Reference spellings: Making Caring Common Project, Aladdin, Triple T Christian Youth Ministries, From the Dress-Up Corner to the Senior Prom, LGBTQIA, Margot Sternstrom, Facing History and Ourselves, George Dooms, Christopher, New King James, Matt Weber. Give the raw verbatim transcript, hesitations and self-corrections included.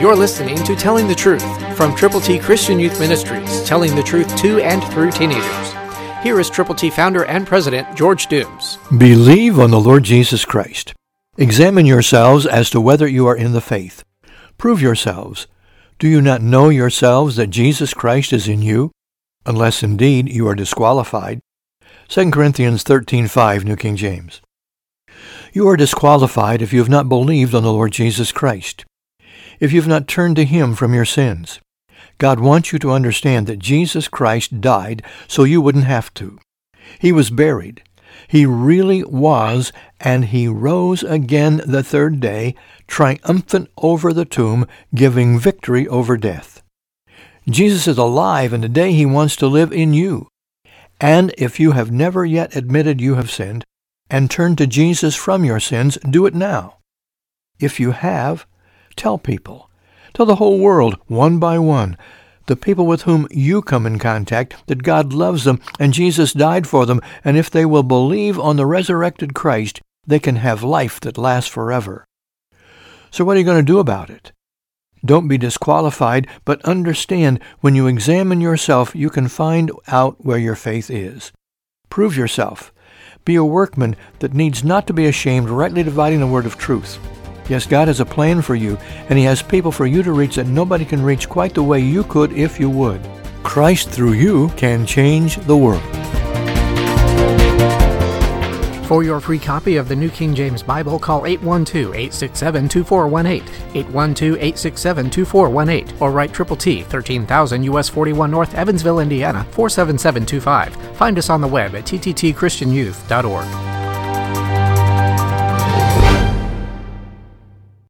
You're listening to Telling the Truth from Triple T Christian Youth Ministries, telling the truth to and through teenagers. Here is Triple T founder and president, George Dooms. Believe on the Lord Jesus Christ. Examine yourselves as to whether you are in the faith. Prove yourselves. Do you not know yourselves that Jesus Christ is in you? Unless indeed you are disqualified. Second Corinthians thirteen five, New King James. You are disqualified if you have not believed on the Lord Jesus Christ, if you have not turned to Him from your sins. God wants you to understand that Jesus Christ died so you wouldn't have to. He was buried. He really was, and He rose again the third day, triumphant over the tomb, giving victory over death. Jesus is alive, and today He wants to live in you. And if you have never yet admitted you have sinned and turned to Jesus from your sins, do it now. If you have, tell people. Tell the whole world, one by one, the people with whom you come in contact, that God loves them and Jesus died for them, and if they will believe on the resurrected Christ, they can have life that lasts forever. So what are you going to do about it? Don't be disqualified, but understand when you examine yourself, you can find out where your faith is. Prove yourself. Be a workman that needs not to be ashamed, rightly dividing the word of truth. Yes, God has a plan for you, and He has people for you to reach that nobody can reach quite the way you could if you would. Christ through you can change the world. For your free copy of the New King James Bible, call eight one two, eight six seven, two four one eight, eight one two, eight six seven, two four one eight, or write Triple T, thirteen thousand U S forty-one North, Evansville, Indiana, four seven seven two five. Find us on the web at t t t christian youth dot org.